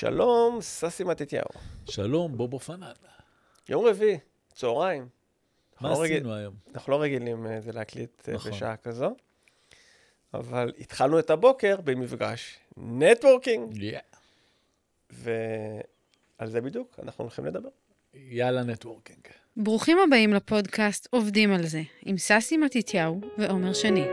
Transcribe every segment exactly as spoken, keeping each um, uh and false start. שלום, ססי מתתיהו. שלום, בובו פננה. יום רביעי, צהריים. מה עשינו היום? אנחנו לא רגילים להקליט בשעה כזו, אבל התחלנו את הבוקר במפגש נטוורקינג. ועל זה בדיוק, אנחנו הולכים לדבר. יאללה נטוורקינג. ברוכים הבאים לפודקאסט עובדים על זה, עם ססי מתתיהו ועומר שני.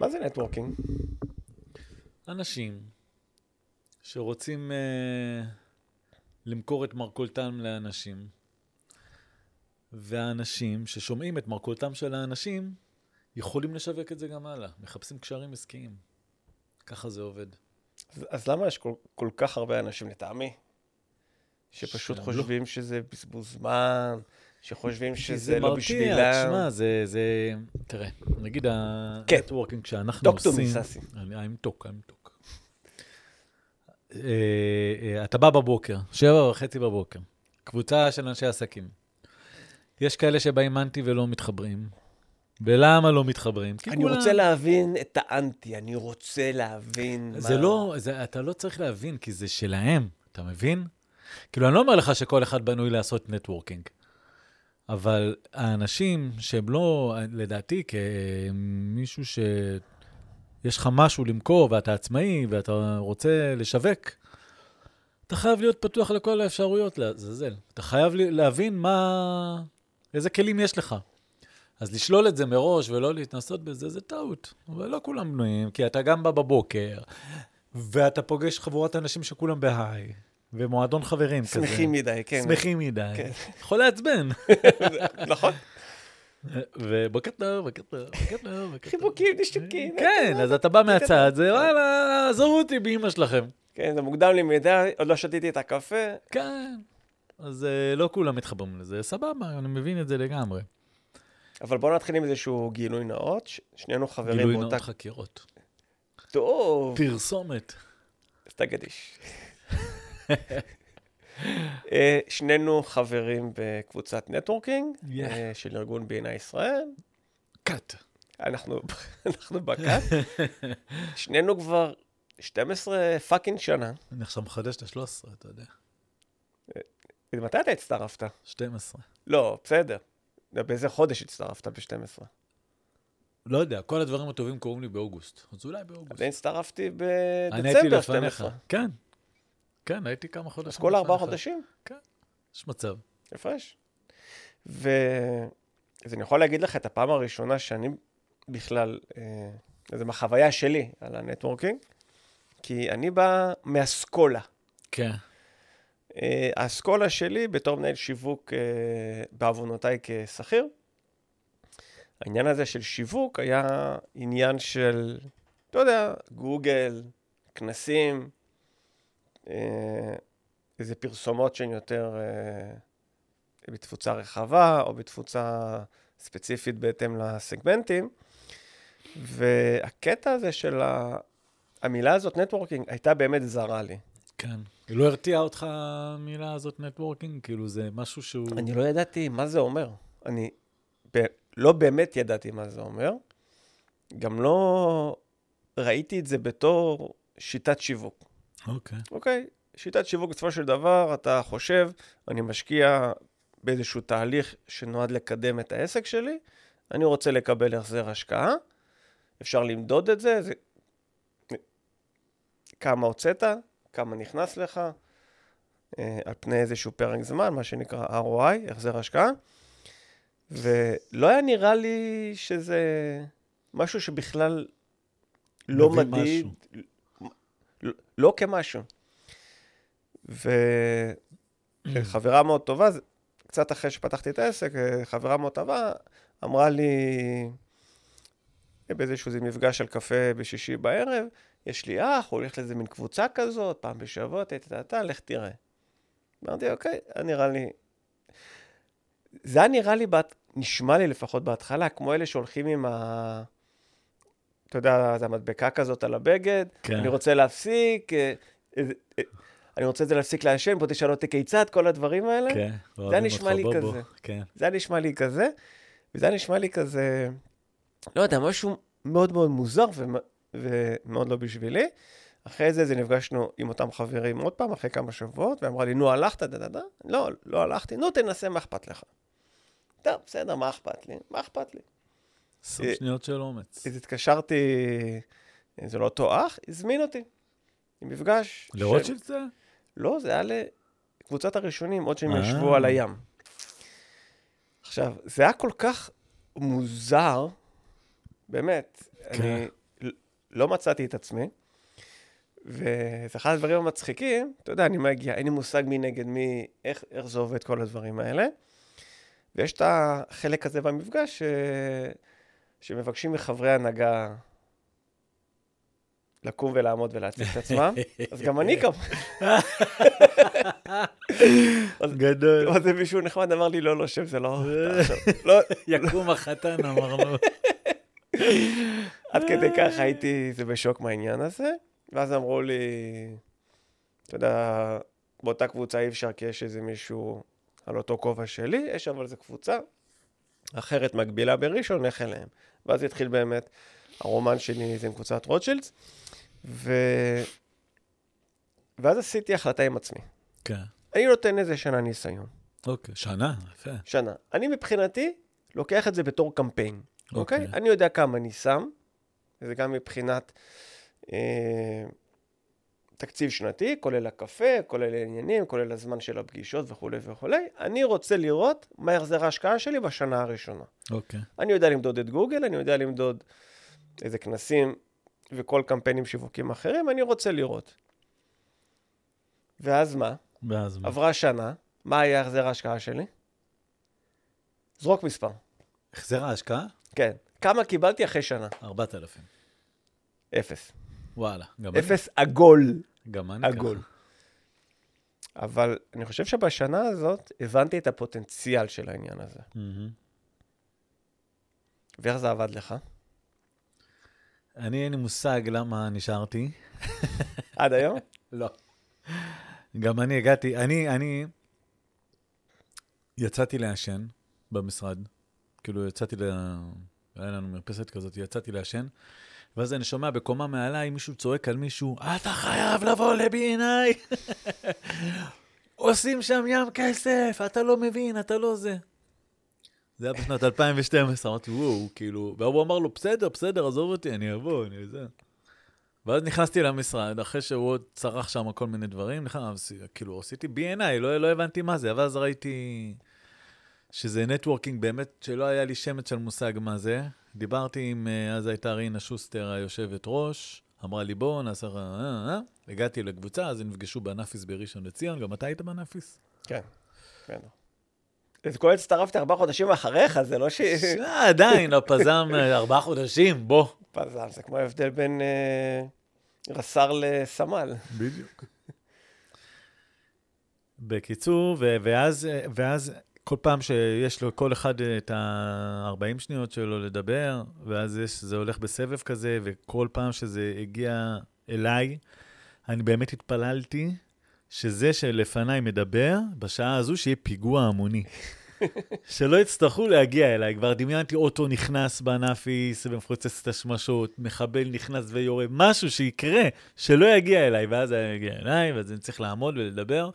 מה זה נטוורקינג? אנשים שרוצים uh, למכור את מרכולתם לאנשים, והאנשים ששומעים את מרכולתם של האנשים יכולים לשווק את זה גם הלאה. מחפשים קשרים עסקיים. ככה זה עובד. אז, אז למה יש כל, כל כך הרבה אנשים לטעמי שפשוט שם, חושבים לא. שזה בזבוז זמן, שחושבים שזה לא בשבילם. כי זה מרתיע, תשמע, זה, זה... תראה, נגיד הנטוורקינג שאנחנו עושים... I'm talk, I'm talk. אתה בא בבוקר, שבע וחצי בבוקר, קבוצה של אנשי עסקים. יש כאלה שבאים אנטי ולא מתחברים. ולמה לא מתחברים? אני רוצה להבין את האנטי, אני רוצה להבין... זה לא, אתה לא צריך להבין, כי זה שלהם, אתה מבין? כאילו, אני לא אומר לך שכל אחד בנוי לעשות נטוורקינג. אבל האנשים שהם לא, לדעתי, כמישהו שיש לך משהו למכור, ואתה עצמאי, ואתה רוצה לשווק, אתה חייב להיות פתוח לכל האפשרויות לזלזל. אתה חייב להבין מה, איזה כלים יש לך. אז לשלול את זה מראש ולא להתנסות בזה, זה טעות. אבל לא כולם בנויים, כי אתה גם בא בבוקר, ואתה פוגש חבורת אנשים שכולם בהיי. ומועדון חברים כזה. שמחים מדי, כן. שמחים מדי. יכול לעצבן. נכון. ובוקר טוב, בוקר טוב, בוקר טוב. חיבוקים, נשתוקים. כן, אז אתה בא מהצד, זה וואלה, עזרו אותי באמא שלכם. כן, זה מוקדם לי מדי, עוד לא שתיתי את הקפה. כן. אז לא כולם מתחברים לזה. סבבה, אני מבין את זה לגמרי. אבל בואו נתחיל עם איזשהו גילוי נאות. שנינו חברים באותה... גילוי נאות חקירות. טוב. פרסומת. אתה גדיש. שנינו חברים בקבוצת נטוורקינג של ארגון בינה ישראל. קאט. אנחנו בקאט. שנינו כבר שתים עשרה פאקינג שנה. אני עכשיו מחדש את ה-שלוש עשרה, אתה יודע. מתי אתה הצטרפת? שתים עשרה. לא, בסדר. באיזה חודש הצטרפת ב-שתים עשרה? לא יודע, כל הדברים הטובים קוראים לי באוגוסט. אז אולי באוגוסט. אז אני הצטרפתי בדצמבר שתים עשרה. כן. כן, הייתי כמה חודשים. אז כל ארבעה חודשים? כן, יש מצב. יפרש. ואז אני יכול להגיד לך את הפעם הראשונה שאני בכלל, זה מהחוויה שלי על הנטוורקינג, כי אני בא מהסקולה. כן. הסקולה שלי בתור מנהל שיווק בעוונותיי כשכיר, העניין הזה של שיווק היה עניין של, אתה יודע, גוגל, כנסים, איזה פרסומות שהן יותר בתפוצה רחבה, או בתפוצה ספציפית בהתאם לסגמנטים, והקטע הזה של המילה הזאת, נטוורקינג, הייתה באמת זרה לי. כן. לא הרתיעה אותך המילה הזאת, נטוורקינג? כאילו זה משהו שהוא... אני לא ידעתי מה זה אומר. אני לא באמת ידעתי מה זה אומר. גם לא ראיתי את זה בתור שיטת שיווק. אוקיי. אוקיי, שיטת שיווק בסופו של דבר, אתה חושב, אני משקיע באיזשהו תהליך שנועד לקדם את העסק שלי, אני רוצה לקבל החזר השקעה, אפשר למדוד את זה, זה... כמה הוצאת, כמה נכנס לך, על פני איזשהו פרק זמן, מה שנקרא אר או איי, החזר השקעה, ולא היה נראה לי שזה משהו שבכלל לא מדיד, משהו. לא כמשהו. וחברה מאוד טובה, קצת אחרי שפתחתי את העסק, חברה מאוד טובה, אמרה לי, באיזשהו זה מפגש של קפה בשישי בערב, יש לי אח, הוא הולך לאיזה מין קבוצה כזאת, פעם בשבוע, תתתתתת, לך תראה. אמרתי, אוקיי, נראה לי... זה נראה לי, נשמע לי לפחות בהתחלה, כמו אלה שהולכים עם ה... אתה יודע, זו המדבקה כזאת על הבגד, אני רוצה להפסיק, אני רוצה את זה להפסיק להשן, פה תשאל אותי כיצד כל הדברים האלה. כן, זה היה נשמע לי כזה. זה היה נשמע לי כזה, וזה היה נשמע לי כזה, לא יודע, משהו מאוד מאוד מוזר ומאוד לא בשבילי. אחרי זה, זה נפגשנו עם אותם חברים עוד פעם, אחרי כמה שבועות, ואמרה לי, נו, הלכת, דה, דה, דה? לא, לא הלכתי, נו, תנסה, מה אכפת לך? טוב, בסדר, מה אכפת לי? מה אכפת לי? עשרים שניות של אומץ. אז התקשרתי, זה לא אותו אח, הזמין אותי. מפגש... לרוטשילד זה? לא, זה היה לקבוצת הראשונים, עוד שהם ישבו על הים. עכשיו, זה היה כל כך מוזר, באמת, אני לא מצאתי את עצמי, וזה אחד הדברים המצחיקים, אתה יודע, אני מגיע, אין לי מושג מי נגד מי, איך זה עובד כל הדברים האלה, ויש את החלק הזה במפגש, שמבקשים מחברי הנהגה, לקום ולעמוד ולהציג את עצמם, אז גם אני קם. גדול. אז מישהו נחמד אמר לי, לא, לא, שם, זה לא... יקום החתן, אמר לו. עד כדי כך הייתי, זה בשוק מהעניין הזה, ואז אמרו לי, אתה יודע, באותה קבוצה אי אפשר, כי יש איזה מישהו על אותו כובע שלי, יש אבל זה קבוצה אחרת מקבילה בראשון, נלך אליהם. ואז התחיל באמת, הרומן שלי זה עם קבוצת רוטשילדס, ו... ואז עשיתי החלטה עם עצמי. כן. אני נותן איזה שנה ניסיון. אוקיי, שנה, יפה. שנה. אני מבחינתי לוקח את זה בתור קמפיין, אוקיי? אוקיי? אני יודע כמה אני שם, וזה גם מבחינת אה, תקציב שנתי, כולל הקפה, כולל העניינים, כולל הזמן של הפגישות וכו' וכו'. אני רוצה לראות מה יחזר ההשקעה שלי בשנה הראשונה. אוקיי. אני יודע למדוד את גוגל, אני יודע למדוד... איזה כנסים וכל קמפיינים שיווקים אחרים, אני רוצה לראות. ואז מה? ואז מה? עברה שנה, מה היה החזר ההשקעה שלי? זרוק מספר. החזר ההשקעה? כן. כמה קיבלתי אחרי שנה? ארבעת אלפים. אפס. וואלה. אפס עגול. גם אני עגול. אבל אני חושב שבשנה הזאת הבנתי את הפוטנציאל של העניין הזה. ואיך זה עבד לך? אני אין לי מושג למה נשארתי. עד היום? לא. גם אני הגעתי, אני, אני יצאתי לעשן במשרד, כאילו יצאתי, היה לנו מרפסת כזאת, יצאתי לעשן, ואז אני שומע בקומה מעליי, מישהו צועק על מישהו, אתה חייב לבוא לביניי, עושים שם ים כסף, אתה לא מבין, אתה לא זה. זה היה בשנת אלפיים ושתים עשרה, אמרתי, וואו, כאילו, והוא אמר לו, בסדר, בסדר, עזוב אותי, אני אבוא, אני זה. ואז נכנסתי למשרד, אחרי שהוא עוד צרח שם כל מיני דברים, נכנס, כאילו, עשיתי בי אן איי, לא, לא הבנתי מה זה, אבל אז ראיתי שזה נטוורקינג, באמת שלא היה לי שמץ של מושג מה זה. דיברתי עם, אז הייתה רינה שוסטר, היושבת ראש, אמרה לי, בוא, נעשה, אה, אה, אה. הגעתי לקבוצה, אז נפגשו בנפיס בראשון לציון, גם אתה היית בנפיס? כן, כן. את כל הצטרפתי ארבעה חודשים אחריך, זה לא ש... עדיין, לא פזם ארבעה חודשים, בוא. פזם, זה כמו ההבדל בין רס"ר לסמל. בדיוק. בקיצור, ואז כל פעם שיש לו כל אחד את ה-ארבעים שניות שלו לדבר, ואז זה הולך בסבב כזה, וכל פעם שזה הגיע אליי, אני באמת התפללתי, שזה שלפניי מדבר, בשעה הזו שיהיה פיגוע המוני. שלא יצטרכו להגיע אליי. כבר דמיינתי אוטו נכנס בנפיס, ומפרוצץ את השמשות, מחבל נכנס ויורה, משהו שיקרה, שלא יגיע אליי, ואז אני יגיע אליי, ואז אני צריך לעמוד ולדבר.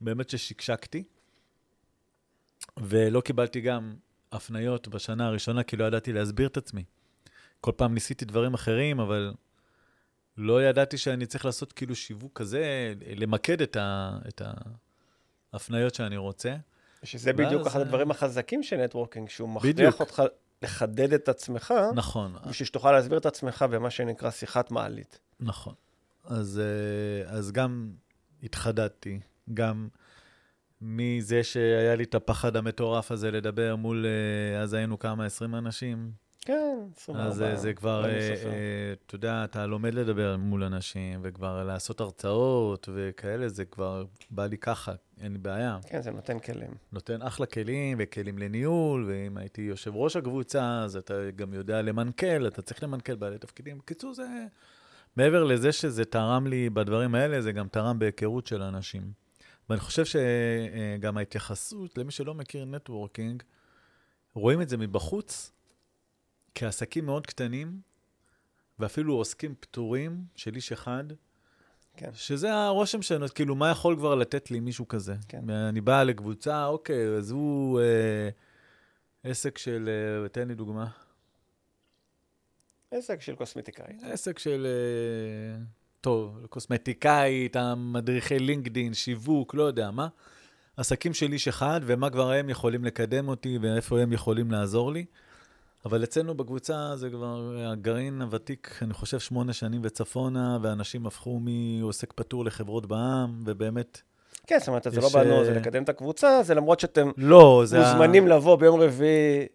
באמת ששקשקתי. ולא קיבלתי גם הפניות בשנה הראשונה, כי לא ידעתי להסביר את עצמי. כל פעם ניסיתי דברים אחרים, אבל... לא ידעתי שאני צריך לעשות כאילו שיווק כזה, למקד את, ה, את ההפניות שאני רוצה. שזה בדיוק אחד הדברים החזקים של נטוורקינג, שהוא מכריח אותך לחדד את עצמך, נכון. ושתוכל להסביר את עצמך במה שנקרא שיחת מעלית. נכון. אז, אז גם התחדדתי, גם מזה שהיה לי את הפחד המטורף הזה לדבר מול, אז היינו כמה עשרים אנשים, כן, אז זה כבר, אתה יודע, אתה לומד לדבר מול אנשים, וכבר לעשות הרצאות וכאלה, זה כבר בא לי ככה, אין לי בעיה. כן, זה נותן כלים. נותן אחלה כלים, וכלים לניהול, ואם הייתי יושב ראש הקבוצה, אז אתה גם יודע למנכ"ל, אתה צריך למנכ"ל בעלי תפקידים. בקיצור, זה מעבר לזה שזה תרם לי בדברים האלה, זה גם תרם בהיכרות של אנשים. ואני חושב שגם ההתייחסות, למי שלא מכיר נטוורקינג, רואים את זה מבחוץ, כעסקים מאוד קטנים, ואפילו עוסקים פטורים של איש אחד, כן. שזה הרושם שלנו, כאילו מה יכול כבר לתת לי מישהו כזה? כן. אני בא לקבוצה, אוקיי, אז הוא אה, עסק של, אה, תן לי דוגמה. עסק של קוסמטיקאי. עסק של, אה, טוב, קוסמטיקאית, המדריכי לינקדין, שיווק, לא יודע מה. עסקים של איש אחד, ומה כבר הם יכולים לקדם אותי, ואיפה הם יכולים לעזור לי. אבל אצלנו בקבוצה זה כבר הגרעין הוותיק, אני חושב שמונה שנים וצפונה, ואנשים הפכו מעוסק פטור לחברות בעם, ובאמת... כן, זאת אומרת, זה לא בנו, זה לקדם את הקבוצה, זה למרות שאתם מוזמנים לבוא ביום רביעי,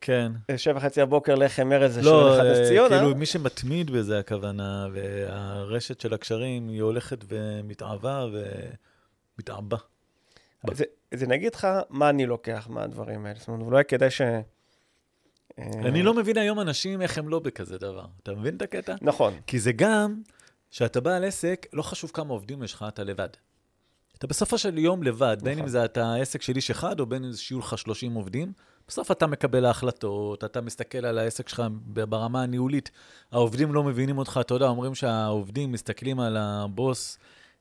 שבע וחצי הבוקר לחם ארז של חדש ציונה. כאילו מי שמתמיד בזה הכוונה, והרשת של הקשרים היא הולכת ומתעבה ומתעבה. זה נגיד לך מה אני לוקח מהדברים האלה, זאת אומרת, אולי כדאי ש... אני לא מבין היום אנשים איך הם לא בכזה דבר. אתה מבין את הקטע? נכון. כי זה גם שאתה בעל עסק, לא חשוב כמה עובדים יש לך, אתה לבד. אתה בסופו של יום לבד, בין אם זה אתה עסק של איש אחד, או בין אם זה שיהיו לך שלושים עובדים, בסוף אתה מקבל ההחלטות, אתה מסתכל על העסק שלך ברמה הניהולית, העובדים לא מבינים אותך, אתה יודע, אומרים שהעובדים מסתכלים על הבוס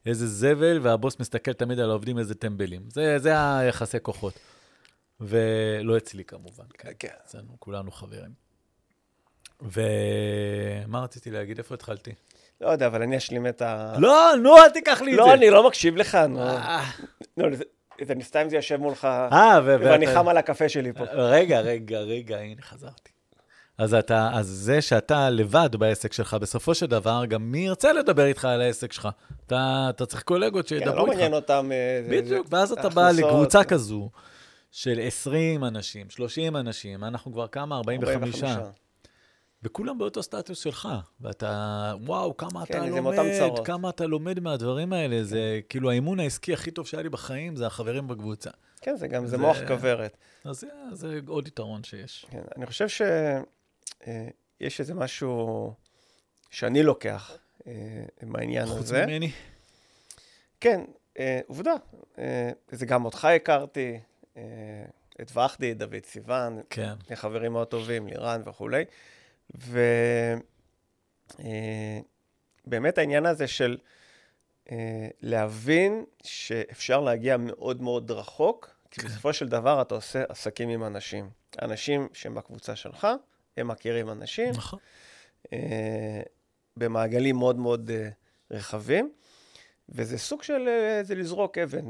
איזה זבל, והבוס מסתכל תמיד על העובדים איזה טמבלים. זה, זה היחסי כוחות. ולא אצלי כמובן, כן, אצלנו, כולנו חברים. ומה רציתי להגיד? איפה התחלתי? לא יודע, אבל אני אשלים את ה... לא, נו, אל תיקח לי את זה. לא, אני לא מקשיב לך, נו. זה נסתיים זה יושב מולך, ואני חם על הקפה שלי פה. רגע, רגע, רגע, הנה חזרתי. אז זה שאתה לבד בעסק שלך, בסופו של דבר, גם מי ירצה לדבר איתך על העסק שלך? אתה צריך קולגות שידברו איתך. כן, לא מעניין אותם... בדיוק, ואז אתה בא לקבוצה כזו, של עשרים אנשים, שלושים אנשים, אנחנו כבר כמה? ארבעים וחמש. וכולם באותו סטטוס שלך, ואתה, וואו, כמה אתה לומד, כמה אתה לומד מהדברים האלה, זה כאילו האימון העסקי הכי טוב שהיה לי בחיים, זה החברים בקבוצה. כן, זה גם, זה מוח כברת. אז זה עוד יתרון שיש. אני חושב שיש איזה משהו שאני לוקח מהעניין הזה. חוץ ממני. כן, עובדה. זה גם אותך הכרתי, את וחדי, דוד סיוון, כן. חברים מאוד טובים, לירן וכולי, ובאמת העניין הזה של להבין שאפשר להגיע מאוד מאוד רחוק, כי בסופו של דבר אתה עושה עסקים עם אנשים. אנשים שהם בקבוצה שלך, הם מכירים אנשים, נכון. במעגלים מאוד מאוד רחבים, וזה סוג של, זה לזרוק אבן,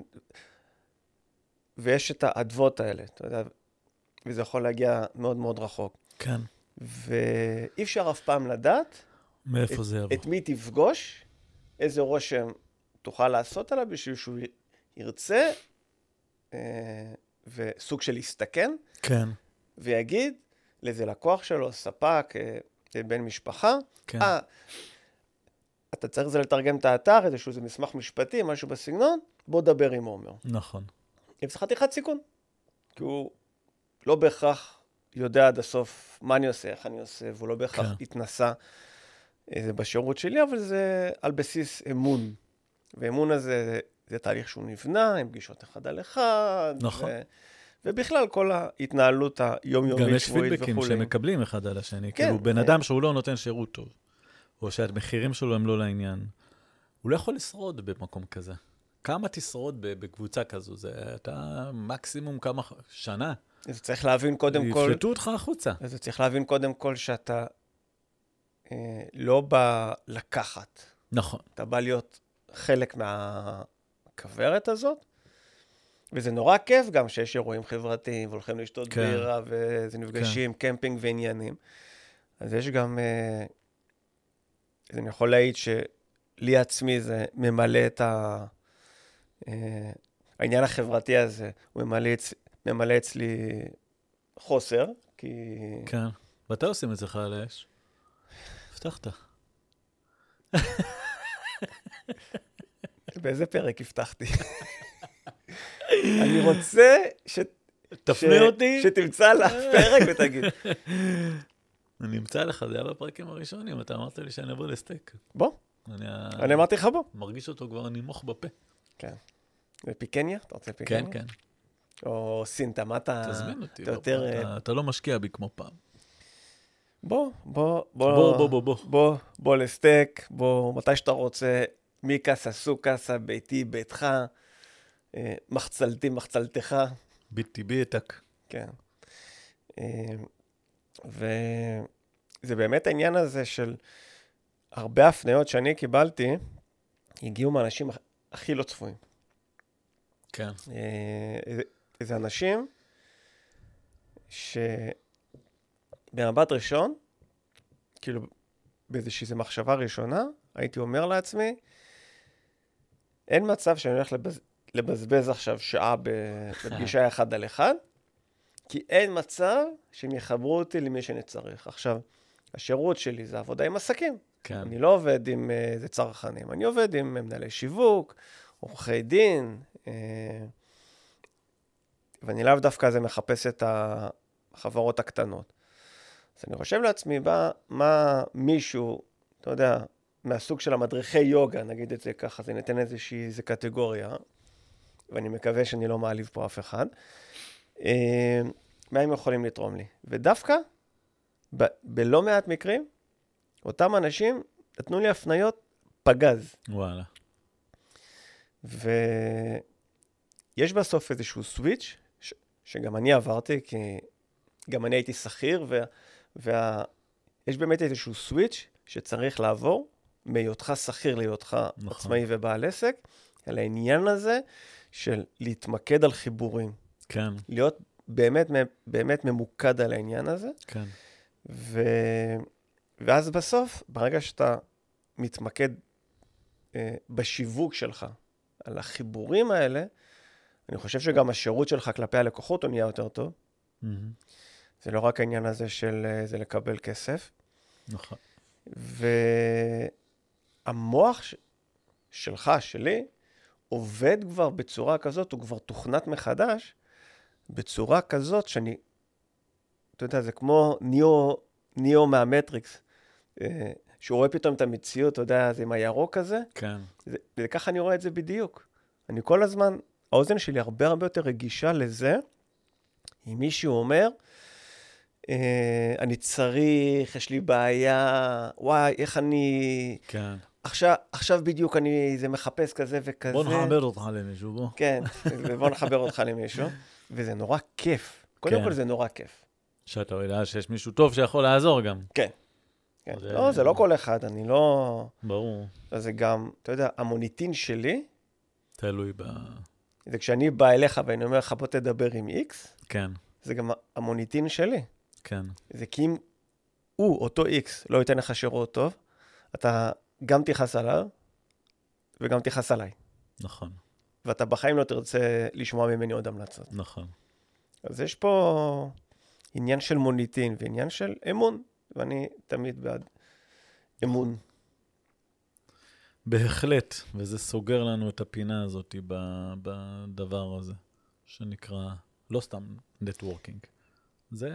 ויש את העדבות האלה, אתה יודע, וזה יכול להגיע מאוד מאוד רחוק. כן. ואי אפשר אף פעם לדעת... מאיפה את, זה יבוא. את מי תפגוש, איזה רושם תוכל לעשות עליו, בשביל שהוא ירצה, אה, וסוג של להסתכן. כן. ויגיד לאיזה לקוח שלו, ספק, אה, בן משפחה, כן. אה, אתה צריך זה לתרגם את האתר, איזשהו זה מסמך משפטי, משהו בסגנון, בוא דבר עם עומר. נכון. יש חתיכת סיכון, כי הוא לא בהכרח יודע עד הסוף מה אני עושה, איך אני עושה, והוא לא בהכרח התנסה בשירות שלי, אבל זה על בסיס אמון. ואמון הזה זה תהליך שהוא נבנה, עם פגישות אחד על אחד, ובכלל כל ההתנהלות היומיומית, גם יש פידבקים שמקבלים אחד על השני, כאילו בן אדם שהוא לא נותן שירות טוב, או שהמחירים שלו הם לא לעניין, הוא לא יכול לשרוד במקום כזה. כמה תשרוד בקבוצה כזו? זה אתה מקסימום כמה שנה. אז צריך להבין קודם כל... יפלטו אותך החוצה. אז צריך להבין קודם כל שאתה אה, לא בא לקחת. נכון. אתה בא להיות חלק מהכברת הזאת, וזה נורא כיף גם שיש אירועים חברתיים, והולכים לשתות כן. בירה, וזה נפגשים, כן. קמפינג ועניינים. אז יש גם... אה, אז אני יכול להעיד שלי עצמי זה ממלא את ה... Uh, העניין החברתי הזה, הוא ממלא, אצ... ממלא אצלי חוסר, כי... כן, ואתה עושים את זה חייל אש. הבטחת. באיזה פרק הבטחתי? אני רוצה ש... תפנה ש... אותי. שתמצא לפרק ותגיד. אני אמצא לך, זה היה בפרקים הראשונים, אתה אמרת לי שאני אבוא לסטייק. בוא. אני אמרתי לך בו. מרגיש אותו כבר נימוך בפה. כן. ופיקניה? אתה רוצה פיקניה? כן, כן. או סינטמטה. תזמין אותי. אתה לא משקיע בי כמו פעם. בוא, בוא, בוא, בוא, בוא, בוא, בוא לסטייק, בוא, מתי שאתה רוצה, מי קסה, סו קסה, ביתי, ביתך, מחצלתי, מחצלתך. ביתי, ביתק. כן. וזה באמת העניין הזה של הרבה הפניות שאני קיבלתי, הגיעו מאנשים הכי לא צפויים. כן. זה אנשים ש... במבט ראשון, כאילו באיזושהי מחשבה ראשונה, הייתי אומר לעצמי, אין מצב שאני הולך לבז... לבזבז עכשיו שעה בפגישה אחד על אחד, כי אין מצב שהם יחברו אותי למי שאני צריך. עכשיו, השירות שלי זה עבודה עם עסקים. כן. אני לא עובד עם איזה צרכנים, אני עובד עם מנהלי שיווק, עורכי דין, אה... ואני לאו דווקא זה מחפש את החברות הקטנות. אז אני חושב לעצמי, בא, מה מישהו, אתה יודע, מהסוג של המדריכי יוגה, נגיד את זה ככה, זה ניתן איזושהי, איזו קטגוריה, ואני מקווה שאני לא מעליב פה אף אחד, אה, מה הם יכולים לתרום לי? ודווקא, ב- בלא מעט מקרים, אותם אנשים נתנו לי הפניות פגז. וואלה. ויש בסוף איזשהו סוויץ' ש- שגם אני עברתי, כי גם אני הייתי שכיר, ו... ויש באמת איזשהו סוויץ' שצריך לעבור, מהיותך שכיר להיותך עצמאי ובעל עסק, על העניין הזה של להתמקד על חיבורים. כן. להיות באמת, באמת ממוקד על העניין הזה. כן. ו... ואז בסוף, ברגע שאתה מתמקד אה, בשיווק שלך, על החיבורים האלה, אני חושב שגם השירות שלך כלפי הלקוחות הוא נהיה יותר טוב. Mm-hmm. זה לא רק העניין הזה של זה לקבל כסף. נכון. והמוח ש... שלך, שלי, עובד כבר בצורה כזאת, הוא כבר תוכנת מחדש, בצורה כזאת שאני, אתה יודע, זה כמו ניאו, ניאו מהמטריקס, שהוא רואה פתאום את המציאות, אתה יודע, זה עם הירוק הזה. כן. זה, וככה אני רואה את זה בדיוק. אני כל הזמן, האוזן שלי הרבה הרבה יותר רגישה לזה, אם מישהו אומר, אה, אני צריך, יש לי בעיה, וואי, איך אני... כן. עכשיו, עכשיו בדיוק אני, זה מחפש כזה וכזה. בוא נחבר אותך למישהו, בוא. כן, בוא נחבר אותך למישהו, וזה נורא כיף. קודם כן. כל זה נורא כיף. שאתה יודע שיש מישהו טוב שיכול לעזור גם. כן. כן. זה... לא, זה לא כל אחד, אני לא... ברור. אז זה גם, אתה יודע, המוניטין שלי... תלוי ב... זה כשאני בא אליך ואני אומר לך, בוא תדבר עם X, כן. זה גם המוניטין שלי. כן. זה כי אם הוא, אותו X, לא ייתן לך שירות טוב, אתה גם תיחס עליו, וגם תיחס עליי. נכון. ואתה בחיים לא תרצה לשמוע ממני עוד המלצות. נכון. אז יש פה עניין של מוניטין, ועניין של אמון, ואני תמיד בעד אמון. בהחלט, וזה סוגר לנו את הפינה הזאת בדבר הזה, שנקרא, לא סתם נטוורקינג. זה...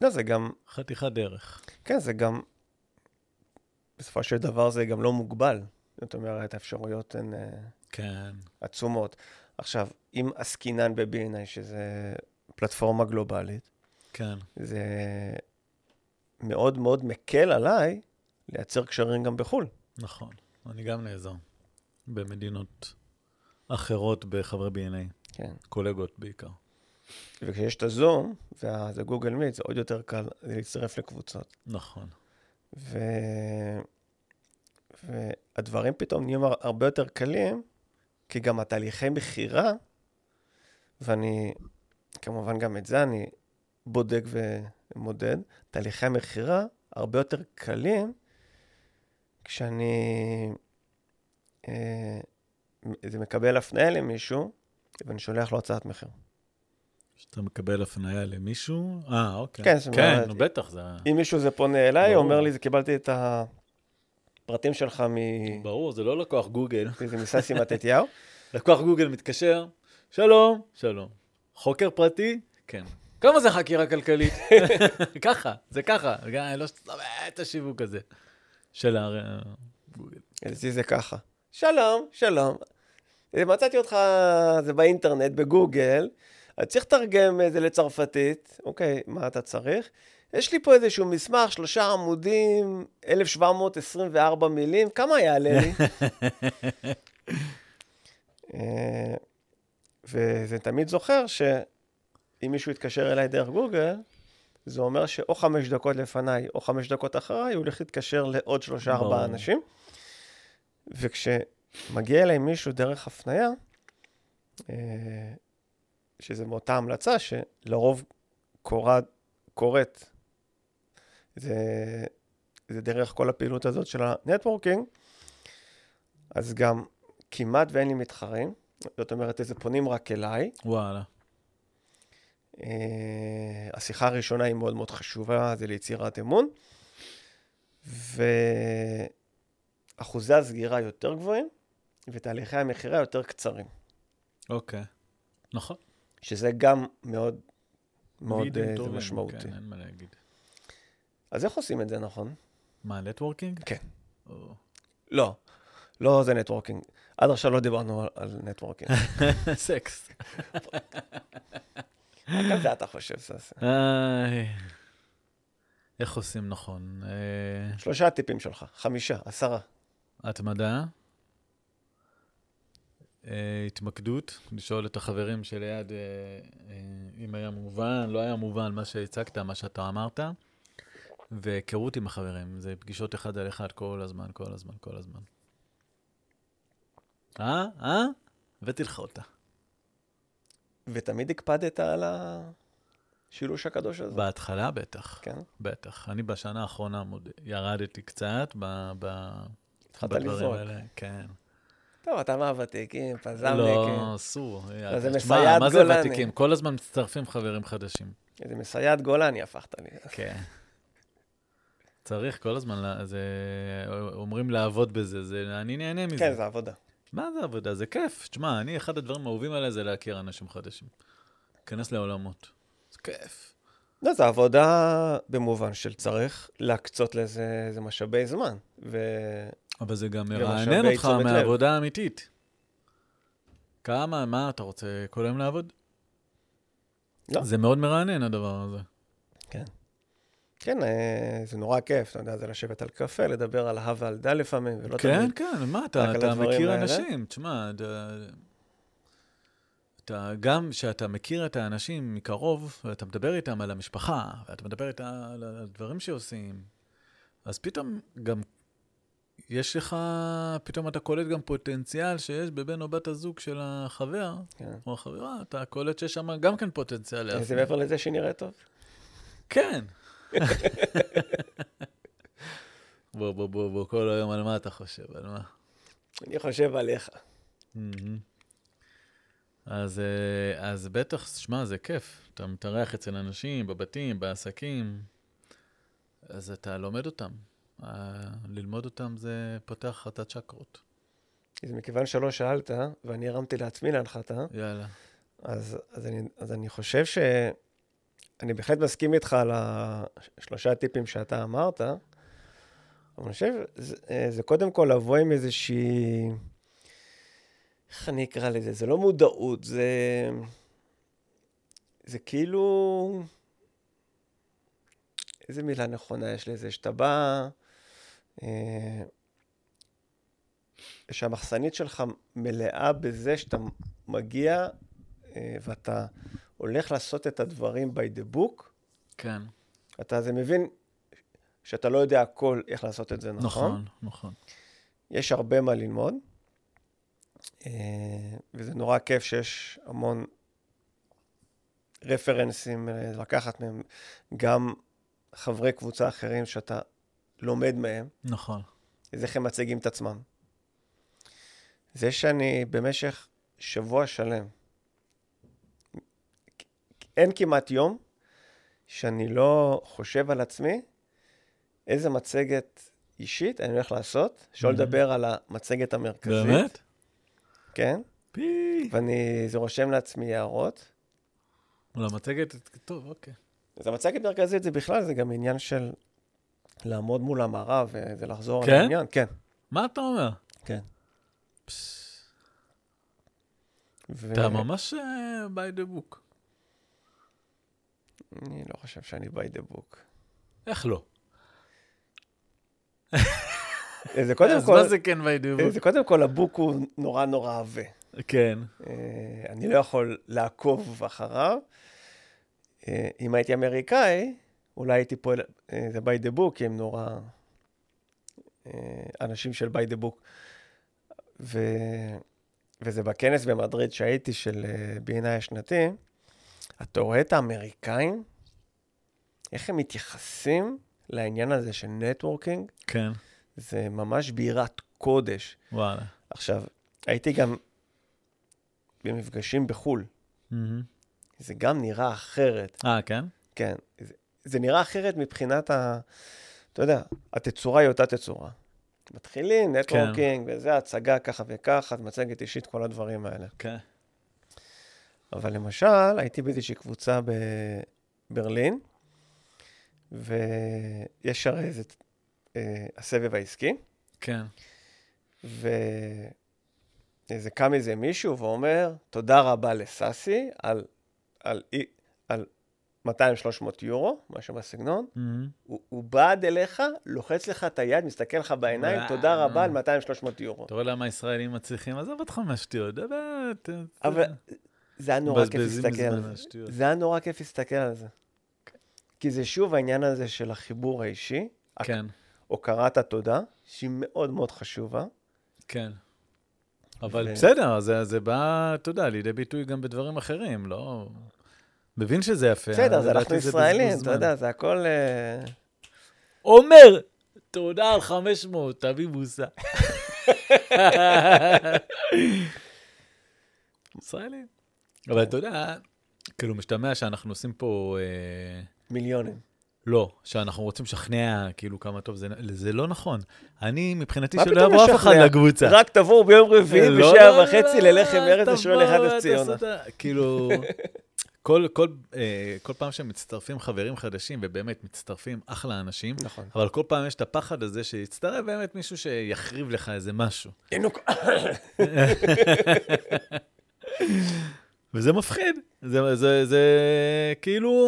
לא, זה גם... חתיכת דרך. כן, זה גם... בסופו של דבר זה גם לא מוגבל. זאת אומרת, האפשרויות הן... כן. עצומות. עכשיו, אם עסקינן בביני, שזה פלטפורמה גלובלית, כן. זה מאוד מאוד מקל עליי לייצר קשרים גם בחול. נכון, אני גם נעזר במדינות אחרות בחברי בי אן איי, כן. קולגות בעיקר. וכשיש את הזום, וזה גוגל מיט, זה עוד יותר קל להצטרף לקבוצות. נכון. ו... והדברים פתאום נהיים הרבה יותר קלים, כי גם התהליכי מחירה, ואני, כמובן גם את זה אני בודק ומודד, תהליכי מחירה הרבה יותר קלים, כשאני אה, זה מקבל הפניה למישהו, ואני שולח לו הצעת מחיר. כשאתה מקבל הפניה למישהו? אה, אוקיי. כן, כן אומרת, בטח. זה... אם מישהו זה פונה אליי, הוא אומר לי, זה קיבלתי את הפרטים שלך מ... ברור, זה לא לקוח גוגל. זה מססי מתתיהו. לקוח גוגל מתקשר, שלום, שלום. חוקר פרטי? כן. כמה זה חקירה כלכלית? ככה, זה ככה. לא, לא את השיווק הזה. של גוגל. אצלי זה ככה. שלום, שלום. מצאתי אותך, זה באינטרנט, בגוגל. אתה צריך לתרגם את זה לצרפתית. אוקיי, מה אתה צריך? יש לי פה איזשהו מסמך, שלושה עמודים, אלף שבע מאות עשרים וארבע מילים. כמה יעלה לי? וזה תמיד זוכר שאם מישהו יתקשר אליי דרך גוגל, זה אומר שאו חמש דקות לפניי, או חמש דקות אחריי, הוא הולך להתקשר לעוד שלושה ארבעה אנשים. וכשמגיע אליי מישהו דרך הפנייה, שזה מאותה המלצה שלרוב קוראת, זה, זה דרך כל הפעילות הזאת של הנטוורקינג, אז גם כמעט ואין לי מתחרים, זאת אומרת, איזה פונים רק אליי. וואלה. Uh, השיחה הראשונה היא מאוד מאוד חשובה, זה ליצירת אמון, ואחוזי הסגירה יותר גבוהים, ותהליכי המחירה יותר קצרים. אוקיי, okay. נכון. שזה גם מאוד, מאוד uh, משמעותי. כן, אין מה להגיד. אז איך עושים את זה, נכון? מה, נטוורקינג? כן. Oh. לא, לא זה נטוורקינג. עד עכשיו לא דיברנו על, על נטוורקינג. סקס. רק זה אתה חושב, ססי. איך עושים נכון? שלושה טיפים שלך, חמישה, עשרה. התמדה, התמקדות, לשאול את החברים שליד אם היה מובן, לא היה מובן, מה שהצגת, מה שאתה אמרת, והיכרות עם החברים, זה פגישות אחד על אחד כל הזמן, כל הזמן, כל הזמן. אה? אה? ותלך אותה. ותמיד הקפדת על השילוש הקדוש הזה? בהתחלה בטח. כן? בטח. אני בשנה האחרונה מוד... ירדתי קצת ב... ב... בדברים האלה. כן. טוב, אתה מה ותיקים, פזמניקים. לא, אסור. אז זה מסייעת גולני. מה זה ותיקים? כל הזמן מצטרפים חברים חדשים. זה מסייעת גולני הפכת לי. כן. צריך כל הזמן, זה... אומרים לעבוד בזה, זה... אני נהנה מזה. כן, זה עבודה. מה זה עבודה? זה כיף. תשמע, אני אחד הדברים האהובים עליה זה להכיר אנשים חדשים. כנס לעולמות. זה כיף. לא, זה עבודה במובן של צריך להקצות לזה משאבי זמן. אבל זה גם מרענן אותך מהעבודה האמיתית. כמה, מה אתה רוצה כל היום לעבוד? לא. זה מאוד מרענן הדבר הזה. כן. כן, זה נורא כיף, אתה יודע, זה לשבת על קפה, לדבר על ה ועל דה לפעמים, ולא תמיד. כן, כן, מה, אתה מכיר אנשים, תשמע, גם שאתה מכיר את האנשים מקרוב, ואתה מדבר איתם על המשפחה, ואתה מדבר איתם על הדברים שעושים, אז פתאום גם יש לך, פתאום אתה קולט גם פוטנציאל שיש בבן או בת הזוג של החבר, או החברה, אתה קולט שיש שם גם כן פוטנציאל. זה מעבר לזה שנראה טוב? כן. בוא, בוא, בוא, בוא, כל היום על מה אתה חושב, על מה? אני חושב עליך. אז, אז בטח, שמה, זה כיף. אתה מתארח אצל אנשים, בבתים, בעסקים, אז אתה לומד אותם. ללמוד אותם זה פותח את הצ'קרות. אז מכיוון שלא שאלת, ואני הרמתי לעצמי להנחת, יאללה. אז, אז אני, אז אני חושב ש... אני בהחלט מסכים איתך על השלושה טיפים שאתה אמרת, אבל אני חושב, זה, זה קודם כל לבוא עם איזושהי, איך אני אקרא לזה? זה לא מודעות, זה, זה כאילו, איזה מילה נכונה יש לזה, שאתה בא, אה, שהמחסנית שלך מלאה בזה שאתה מגיע, אה, ואתה, הולך לעשות את הדברים by the book. כן. אתה זה מבין שאתה לא יודע הכל איך לעשות את זה, נכון? נכון, נכון. יש הרבה מה ללמוד, וזה נורא כיף שיש המון רפרנסים לקחת מהם, גם חברי קבוצה אחרים שאתה לומד מהם. נכון. זה איך הם מציגים את עצמם. זה שאני במשך שבוע שלם, אין כמעט יום שאני לא חושב על עצמי איזה מצגת אישית אני הולך לעשות, שלא לדבר על המצגת המרכזית. באמת? כן. פי. ואני רושם לעצמי הערות. למצגת, טוב, אוקיי. אז המצגת מרכזית זה בכלל, זה גם עניין של לעמוד מול המראה וזה לחזור על העניין. כן. מה אתה אומר? כן. אתה ממש by the book. אני לא חושב שאני by the book. איך לא? זה קודם כל... אז מה זה כן by the book? זה קודם כל, הבוק הוא נורא נורא עווה. כן. אני לא יכול לעקוב אחריו. אם הייתי אמריקאי, אולי הייתי פה... זה by the book, הם נורא... אנשים של by the book. ו... וזה בכנס במדריד שהייתי של בינה השנתי, אתה רואה את האמריקאים, איך הם מתייחסים לעניין הזה של נטוורקינג? כן. זה ממש בירת קודש. וואלה. עכשיו, הייתי גם במפגשים בחול. Mm-hmm. זה גם נראה אחרת. אה, כן? כן. זה, זה נראה אחרת מבחינת ה... אתה יודע, התצורה היא אותה תצורה. מתחילים, נטוורקינג, כן. וזה הצגה ככה וככה, את מצגת אישית, כל הדברים האלה. כן. אבל למשל, הייתי באיזושהי קבוצה בברלין, ויש הרי איזה אה, הסבב העסקי. כן. ואיזה קם איזה מישהו ואומר, תודה רבה לססי על, על, על מאתיים שלוש מאות יורו, משהו בסגנון, mm-hmm. הוא, הוא בעד אליך, לוחץ לך את היד, מסתכל לך בעיניים, תודה רבה על מאתיים שלוש מאות יורו. אתה רואה למה ישראלים מצליחים? אז עבד חמש תיעוד, באמת. אבל זה היה נורא כיף להסתכל על זה. זה היה נורא כיף להסתכל על זה. כי זה שוב העניין הזה של החיבור האישי, הוקרת התודה, שהיא מאוד מאוד חשובה. כן. אבל בסדר, זה בא, תודה, לידי ביטוי גם בדברים אחרים, לא... מבין שזה יפה. בסדר, זה אנחנו ישראלים, אתה יודע, זה הכל... עומר, תודה על חמש מאות, תביא בוסה. ישראלים. אבל אתה יודע, כאילו משתמע שאנחנו עושים פה... מיליונים. לא, שאנחנו רוצים לשכנע כאילו כמה טוב, זה לא נכון. אני מבחינתי שלא אבוא אף אחד לקבוצה. רק תבואו ביום רביעי בשעה וחצי ללחם ארץ ושואל אחד לציונה. כאילו... כל, כל, אה, כל פעם שמצטרפים חברים חדשים, ובאמת מצטרפים אחלה אנשים, נכון. אבל כל פעם יש את הפחד הזה שיצטרף באמת מישהו שיחריב לך איזה משהו. וזה מפחיד. זה, זה, זה, כאילו,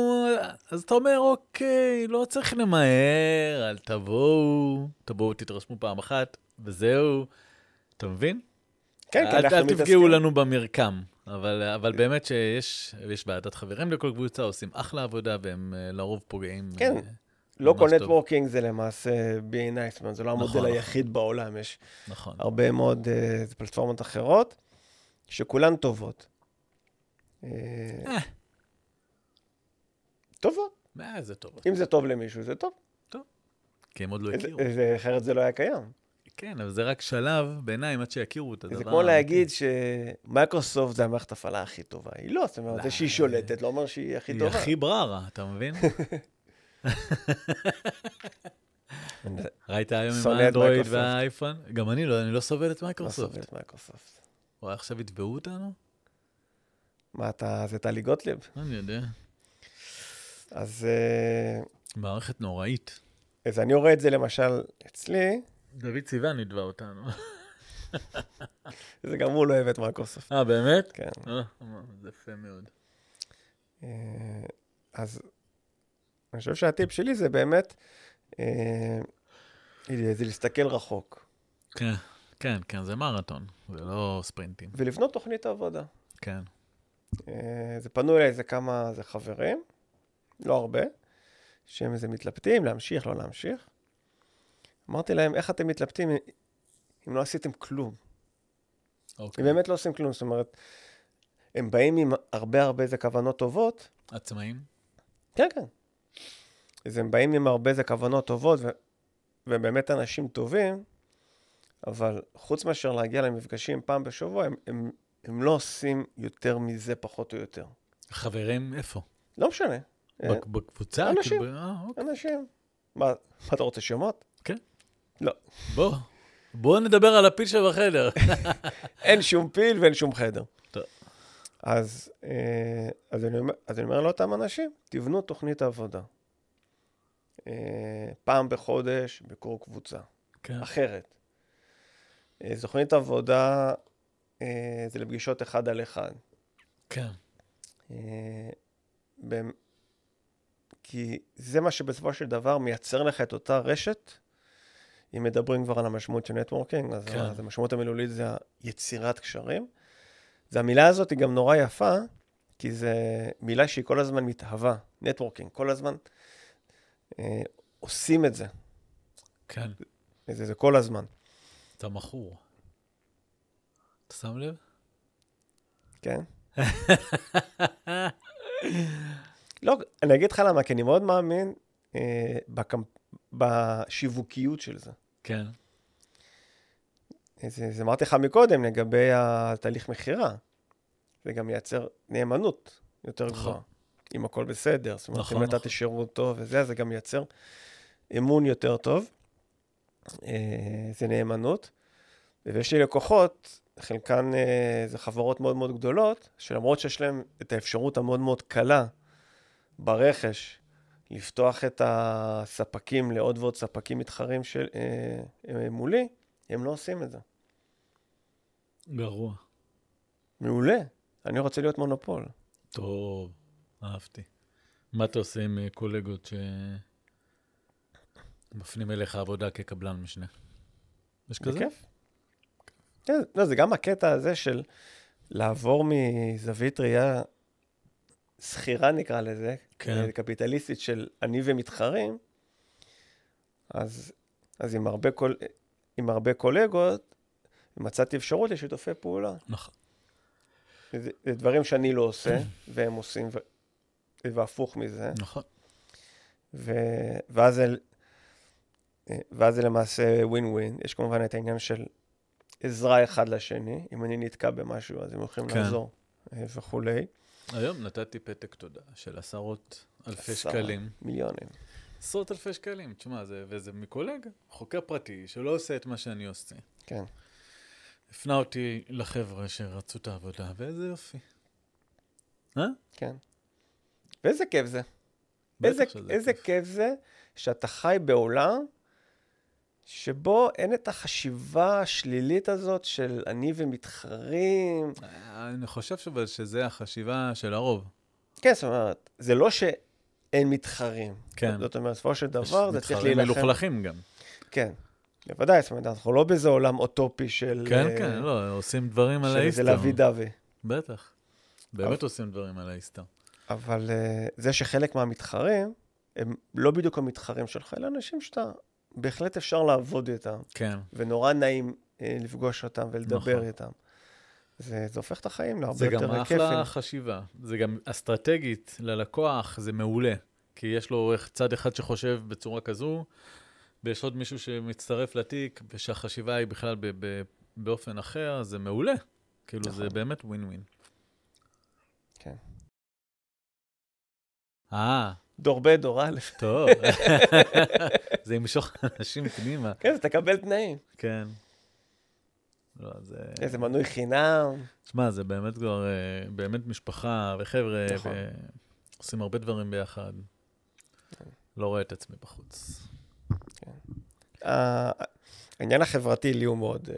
אז אתה אומר, אוקיי, לא צריך למהר, אל תבואו, תבואו, תתרשמו פעם אחת, וזהו. אתה מבין? כן, אל, אל תפגעו לנו במרקם. אבל, אבל באמת שיש, יש בעדת חברים לכל קבוצה, עושים אחלה עבודה, והם לרוב פוגעים. כן, לא כל נטוורקינג זה למעשה בעיניי, זאת אומרת, זה לא המודל היחיד בעולם, יש הרבה מאוד פלטפורמות אחרות, שכולן טובות. טובות. מה זה טוב? אם זה טוב למישהו, זה טוב. טוב. כי הם עוד לא הכירו. אחרת זה לא היה קיים. כן, אבל זה רק שלב בעיניים עד שיכירו את הדבר. זה כמו להגיד שמייקרוסופט זה המערכת הפעלה הכי טובה. היא לא, זאת אומרת, זה שהיא שולטת, לא אומר שהיא הכי טובה. היא הכי בררה, אתה מבין? ראית היום עם האנדרואיד והאייפון? גם אני לא, אני לא סובל את מייקרוסופט. לא סובל את מייקרוסופט. וואי, עכשיו התבעו אותנו? מה, אתה, זה טלי גוטליב? אני יודע. אז... מערכת נוראית. אז אני רואה את זה למשל אצלי... דוד סיוון נדבע אותנו. זה גם הוא לא אוהב את מייקרוסופט. אה, באמת? כן. זה יפה מאוד. אז אני חושב שהטיפ שלי זה באמת זה להסתכל רחוק. כן, כן, כן, זה מרתון, זה לא ספרינטים. ולבנות תוכנית העבודה. כן. זה פנו אליי איזה כמה חברים, לא הרבה, שהם איזה מתלבטים, להמשיך, לא להמשיך. אמרתי להם, איך אתם מתלבטים אם לא עשיתם כלום? Okay. הם באמת לא עושים כלום, זאת אומרת, הם באים עם הרבה הרבה איזה כוונות טובות. עצמאים? כן, כן. אז הם באים עם הרבה איזה כוונות טובות, ו... והם באמת אנשים טובים, אבל חוץ מאשר להגיע למפגשים פעם בשבוע, הם, הם, הם לא עושים יותר מזה פחות או יותר. חברים, איפה? לא משנה. בק, בקבוצה? אנשים, כבר... אנשים. מה, מה אתה רוצה שמות? כן? לא. בוא, בוא נדבר על הפיל שבחדר. אין שום פיל ואין שום חדר. טוב. אז, אז אני אומר, אז אני אומר לאותם אנשים, תבנו תוכנית עבודה. פעם בחודש, בקור קבוצה. כן. אחרת. סוכנית עבודה זה לפגישות אחד על אחד. כן. כי זה מה שבסופו של דבר מייצר לך את אותה רשת, אם מדברים כבר על המשמעות של נטוורקינג, אז, כן. אז המשמעות המילולית זה יצירת קשרים. אז המילה הזאת היא גם נורא יפה, כי זו מילה שהיא כל הזמן מתהווה, נטוורקינג, כל הזמן אה, עושים את זה. כן. זה, זה כל הזמן. אתה מכור. אתה שם לב? כן. לא, אני אגיד לך למה, כי אני מאוד מאמין אה, בקמפ... בשיווקיות של זה. כן. זה, זה אמרתי לך מקודם, לגבי התהליך מחירה. זה גם ייצר נאמנות יותר נכון. גבוהה. אם הכל בסדר, זאת אומרת, נכון, אם אתה נכון. תשארו טוב וזה, זה גם ייצר אמון יותר טוב. אה, זה נאמנות. ויש לי לקוחות, חלקן אה, זה חברות מאוד מאוד גדולות, שלמרות שיש להם את האפשרות המאוד מאוד קלה ברכש, לפתוח את הספקים לעוד ועוד ספקים מתחרים של, אה, מולי, הם לא עושים את זה. גרוע. מעולה. אני רוצה להיות מונופול. טוב, אהבתי. מה אתה עושה עם קולגות שמפנים אליך עבודה כקבלן משנה? יש כזה? בכיף. כן, לא, זה גם הקטע הזה של לעבור מזווית ראייה סחירה נקרא לזה, כן. קפיטליסטית של אני ומתחרים, אז, אז עם, הרבה קול, עם הרבה קולגות, מצאתי אפשרות לשיתופי פעולה. נכון. זה, זה דברים שאני לא עושה, והם עושים, ו... והפוך מזה. נכון. ו... ואז, אל... ואז זה למעשה ווין ווין. יש כמובן את העניין של עזרה אחד לשני, אם אני נתקע במשהו, אז הם הולכים כן. לעזור וכולי. היום נתתי פתק תודה של עשרות אלפי שקלים. מיליונים. עשרות אלפי שקלים, תשמע, זה, וזה מקולג, חוקר פרטי, שלא עושה את מה שאני עושה. כן. הפנה אותי לחבר'ה שרצו את העבודה, ואיזה יופי. אה? כן. ואיזה כיף זה. איזה, איזה כיף. כיף זה שאתה חי בעולם שבו אין את החשיבה השלילית הזאת של אני ומתחרים. אני חושב שזה החשיבה של הרוב. כן, זאת אומרת, זה לא שאין מתחרים. כן. זאת אומרת, ספור של דבר, זה צריך להילחם. מתחרים מלוכלכים גם. כן, בוודאי, זאת אומרת, אנחנו לא באיזה עולם אוטופי של... כן, כן, לא, עושים דברים על האיסטר. שזה להביא דווי. בטח, באמת עושים דברים על האיסטר. אבל זה שחלק מהמתחרים, הם לא בדיוק המתחרים שלך, אלא אנשים שאתה... בהחלט אפשר לעבוד איתם. כן. ונורא נעים אה, לפגוש אותם ולדבר נכון. איתם. זה, זה הופך את החיים להרבה יותר כיפים. זה גם אחלה חשיבה. זה גם אסטרטגית ללקוח, זה מעולה. כי יש לו צד אחד שחושב בצורה כזו, ויש עוד מישהו שמצטרף לתיק, ושהחשיבה היא בכלל ב- ב- באופן אחר, זה מעולה. כאילו נכון. זה באמת ווין ווין. כן. אה. דור ב' דור א'. טוב. זה ימשוך אנשים פנימה. כן, אתה קבל תנאים. כן. לא, זה... איזה מנוי חינם. תשמע, זה באמת כבר, באמת משפחה וחבר'ה. נכון. עושים הרבה דברים ביחד. לא רואה את עצמי בחוץ. כן. העניין החברתי לי הוא מאוד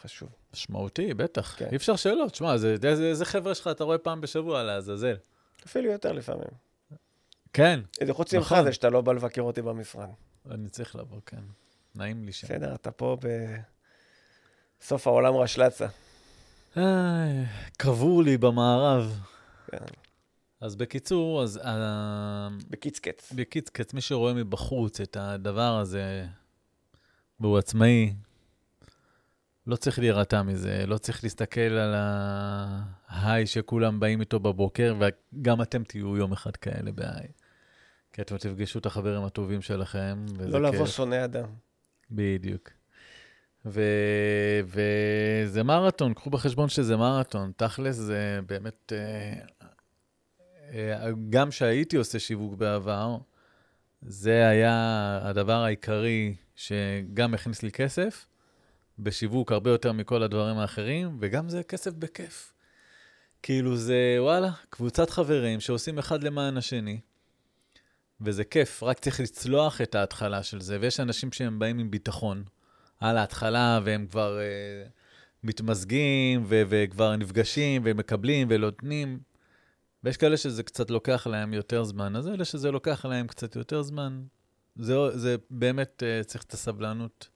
חשוב. משמעותי, בטח. אי אפשר שאלות. תשמע, איזה חבר'ה שלך אתה רואה פעם בשבוע על הזזל? אפילו יותר לפעמים. כן. איזה חוץ ממך זה שאתה לא בא לבקר אותי במשרד. אני צריך לבוא, כן. נעים לי שם. בסדר, אתה פה בסוף העולם רשלצה. קבור לי במערב. כן. אז בקיצור, אז... בקיצקץ. בקיצקץ, מי שרואה מבחוץ את הדבר הזה, והוא עצמאי, לא צריך להירתע מזה, לא צריך להסתכל על ההיי שכולם באים איתו בבוקר, וגם אתם תהיו יום אחד כאלה בהיי. כי אתם תפגשו את החברים הטובים שלכם. לא לבוא שונא אדם. בדיוק. וזה מרתון, קחו בחשבון שזה מרתון. תכלס זה באמת, גם שהייתי עושה שיווק בעבר, זה היה הדבר העיקרי שגם הכניס לי כסף, בשיווק הרבה יותר מכל הדברים האחרים, וגם זה כסף בכיף. כאילו זה, וואלה, קבוצת חברים שעושים אחד למען השני, וזה כיף, רק צריך לצלוח את ההתחלה של זה, ויש אנשים שהם באים עם ביטחון, על ההתחלה, והם כבר uh, מתמזגים, ו- וכבר נפגשים, ומקבלים, ולותנים. ויש כאלה שזה קצת לוקח להם יותר זמן, אז אלה שזה לוקח להם קצת יותר זמן, זה, זה באמת uh, צריך את הסבלנות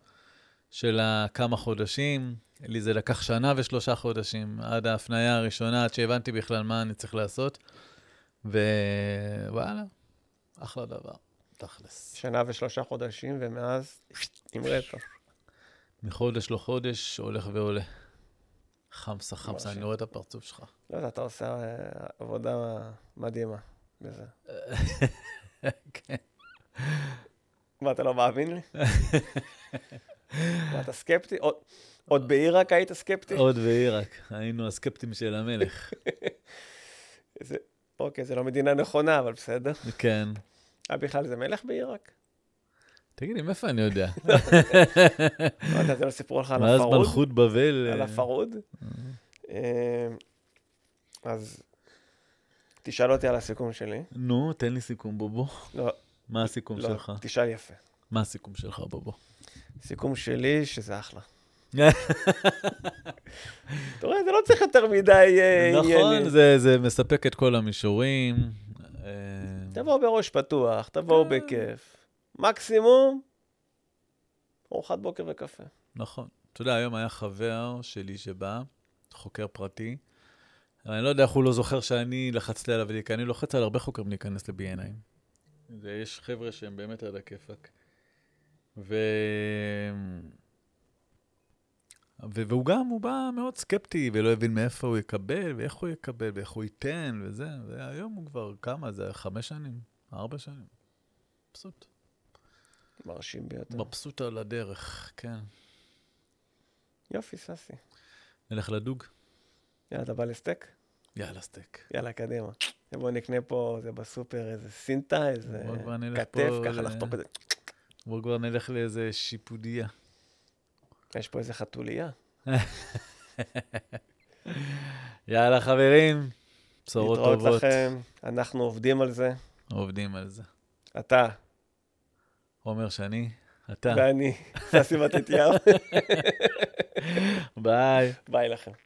של כמה חודשים, לי זה לקח שנה ושלושה חודשים, עד ההפניה הראשונה, עד שהבנתי בכלל מה אני צריך לעשות, ווואלה, אחלה דבר, תכלס. שנה ושלושה חודשים, ומאז נמראת. מחודש לא חודש, הולך ועולה. חמסה, חמסה, אני רואה את הפרצוף שלך. לא, אתה עושה עבודה מדהימה בזה. כן. מה, אתה לא מאמין לי? מה, אתה סקפטי? עוד בעיראק היית סקפטי? עוד בעיראק, היינו הסקפטים של המלך. אוקיי, זה לא מדינה נכונה, אבל בסדר. כן. בכלל זה מלך בעיראק? תגיד לי, מאיפה אני יודע? לא יודע, זה לא סיפרו לך על הפרוד. ואז מלכות בבל. על הפרוד. אז תשאל אותי על הסיכום שלי. נו, תן לי סיכום, בובו. לא. מה הסיכום שלך? לא, תשאל יפה. מה הסיכום שלך, בובו? סיכום שלי, שזה אחלה. אתה רואה, זה לא צריך יותר מדי עניינים. נכון, זה מספק את כל המישורים. תבואו בראש פתוח, תבואו בכיף. מקסימום, ארוחת בוקר וקפה. נכון. אתה יודע, היום היה חבר שלי שבא, חוקר פרטי. אני לא יודע איך הוא לא זוכר שאני לחצתי עליו, כי אני לוחץ על הרבה חוקרים להיכנס ל-בי אן איי. ויש חבר'ה שהם באמת עד הכיפק. ו... והוא גם, הוא בא מאוד סקפטי, ולא הבין מאיפה הוא יקבל, ואיך הוא יקבל, ואיך הוא ייתן, וזה. והיום הוא כבר כמה, זה חמש שנים, ארבע שנים. פשוט. מרשים ביותר. מבסוט על הדרך, כן. יופי, ססי. נלך לדוג. יאללה, אתה בא לסטייק? יאללה, סטייק. יאללה, קדימה. בואו נקנה פה, זה בסופר, איזה סינטה, איזה כתף, ככה לחתוך את זה. בואו כבר נלך לאיזה שיפודיה. יש פה איזה חתוליה. יאללה, חברים. בשורות טובות. נתראות לכם. אנחנו עובדים על זה. עובדים על זה. אתה. עומר שני. אתה. ואני. ססי מתתיהו. ביי. ביי לכם.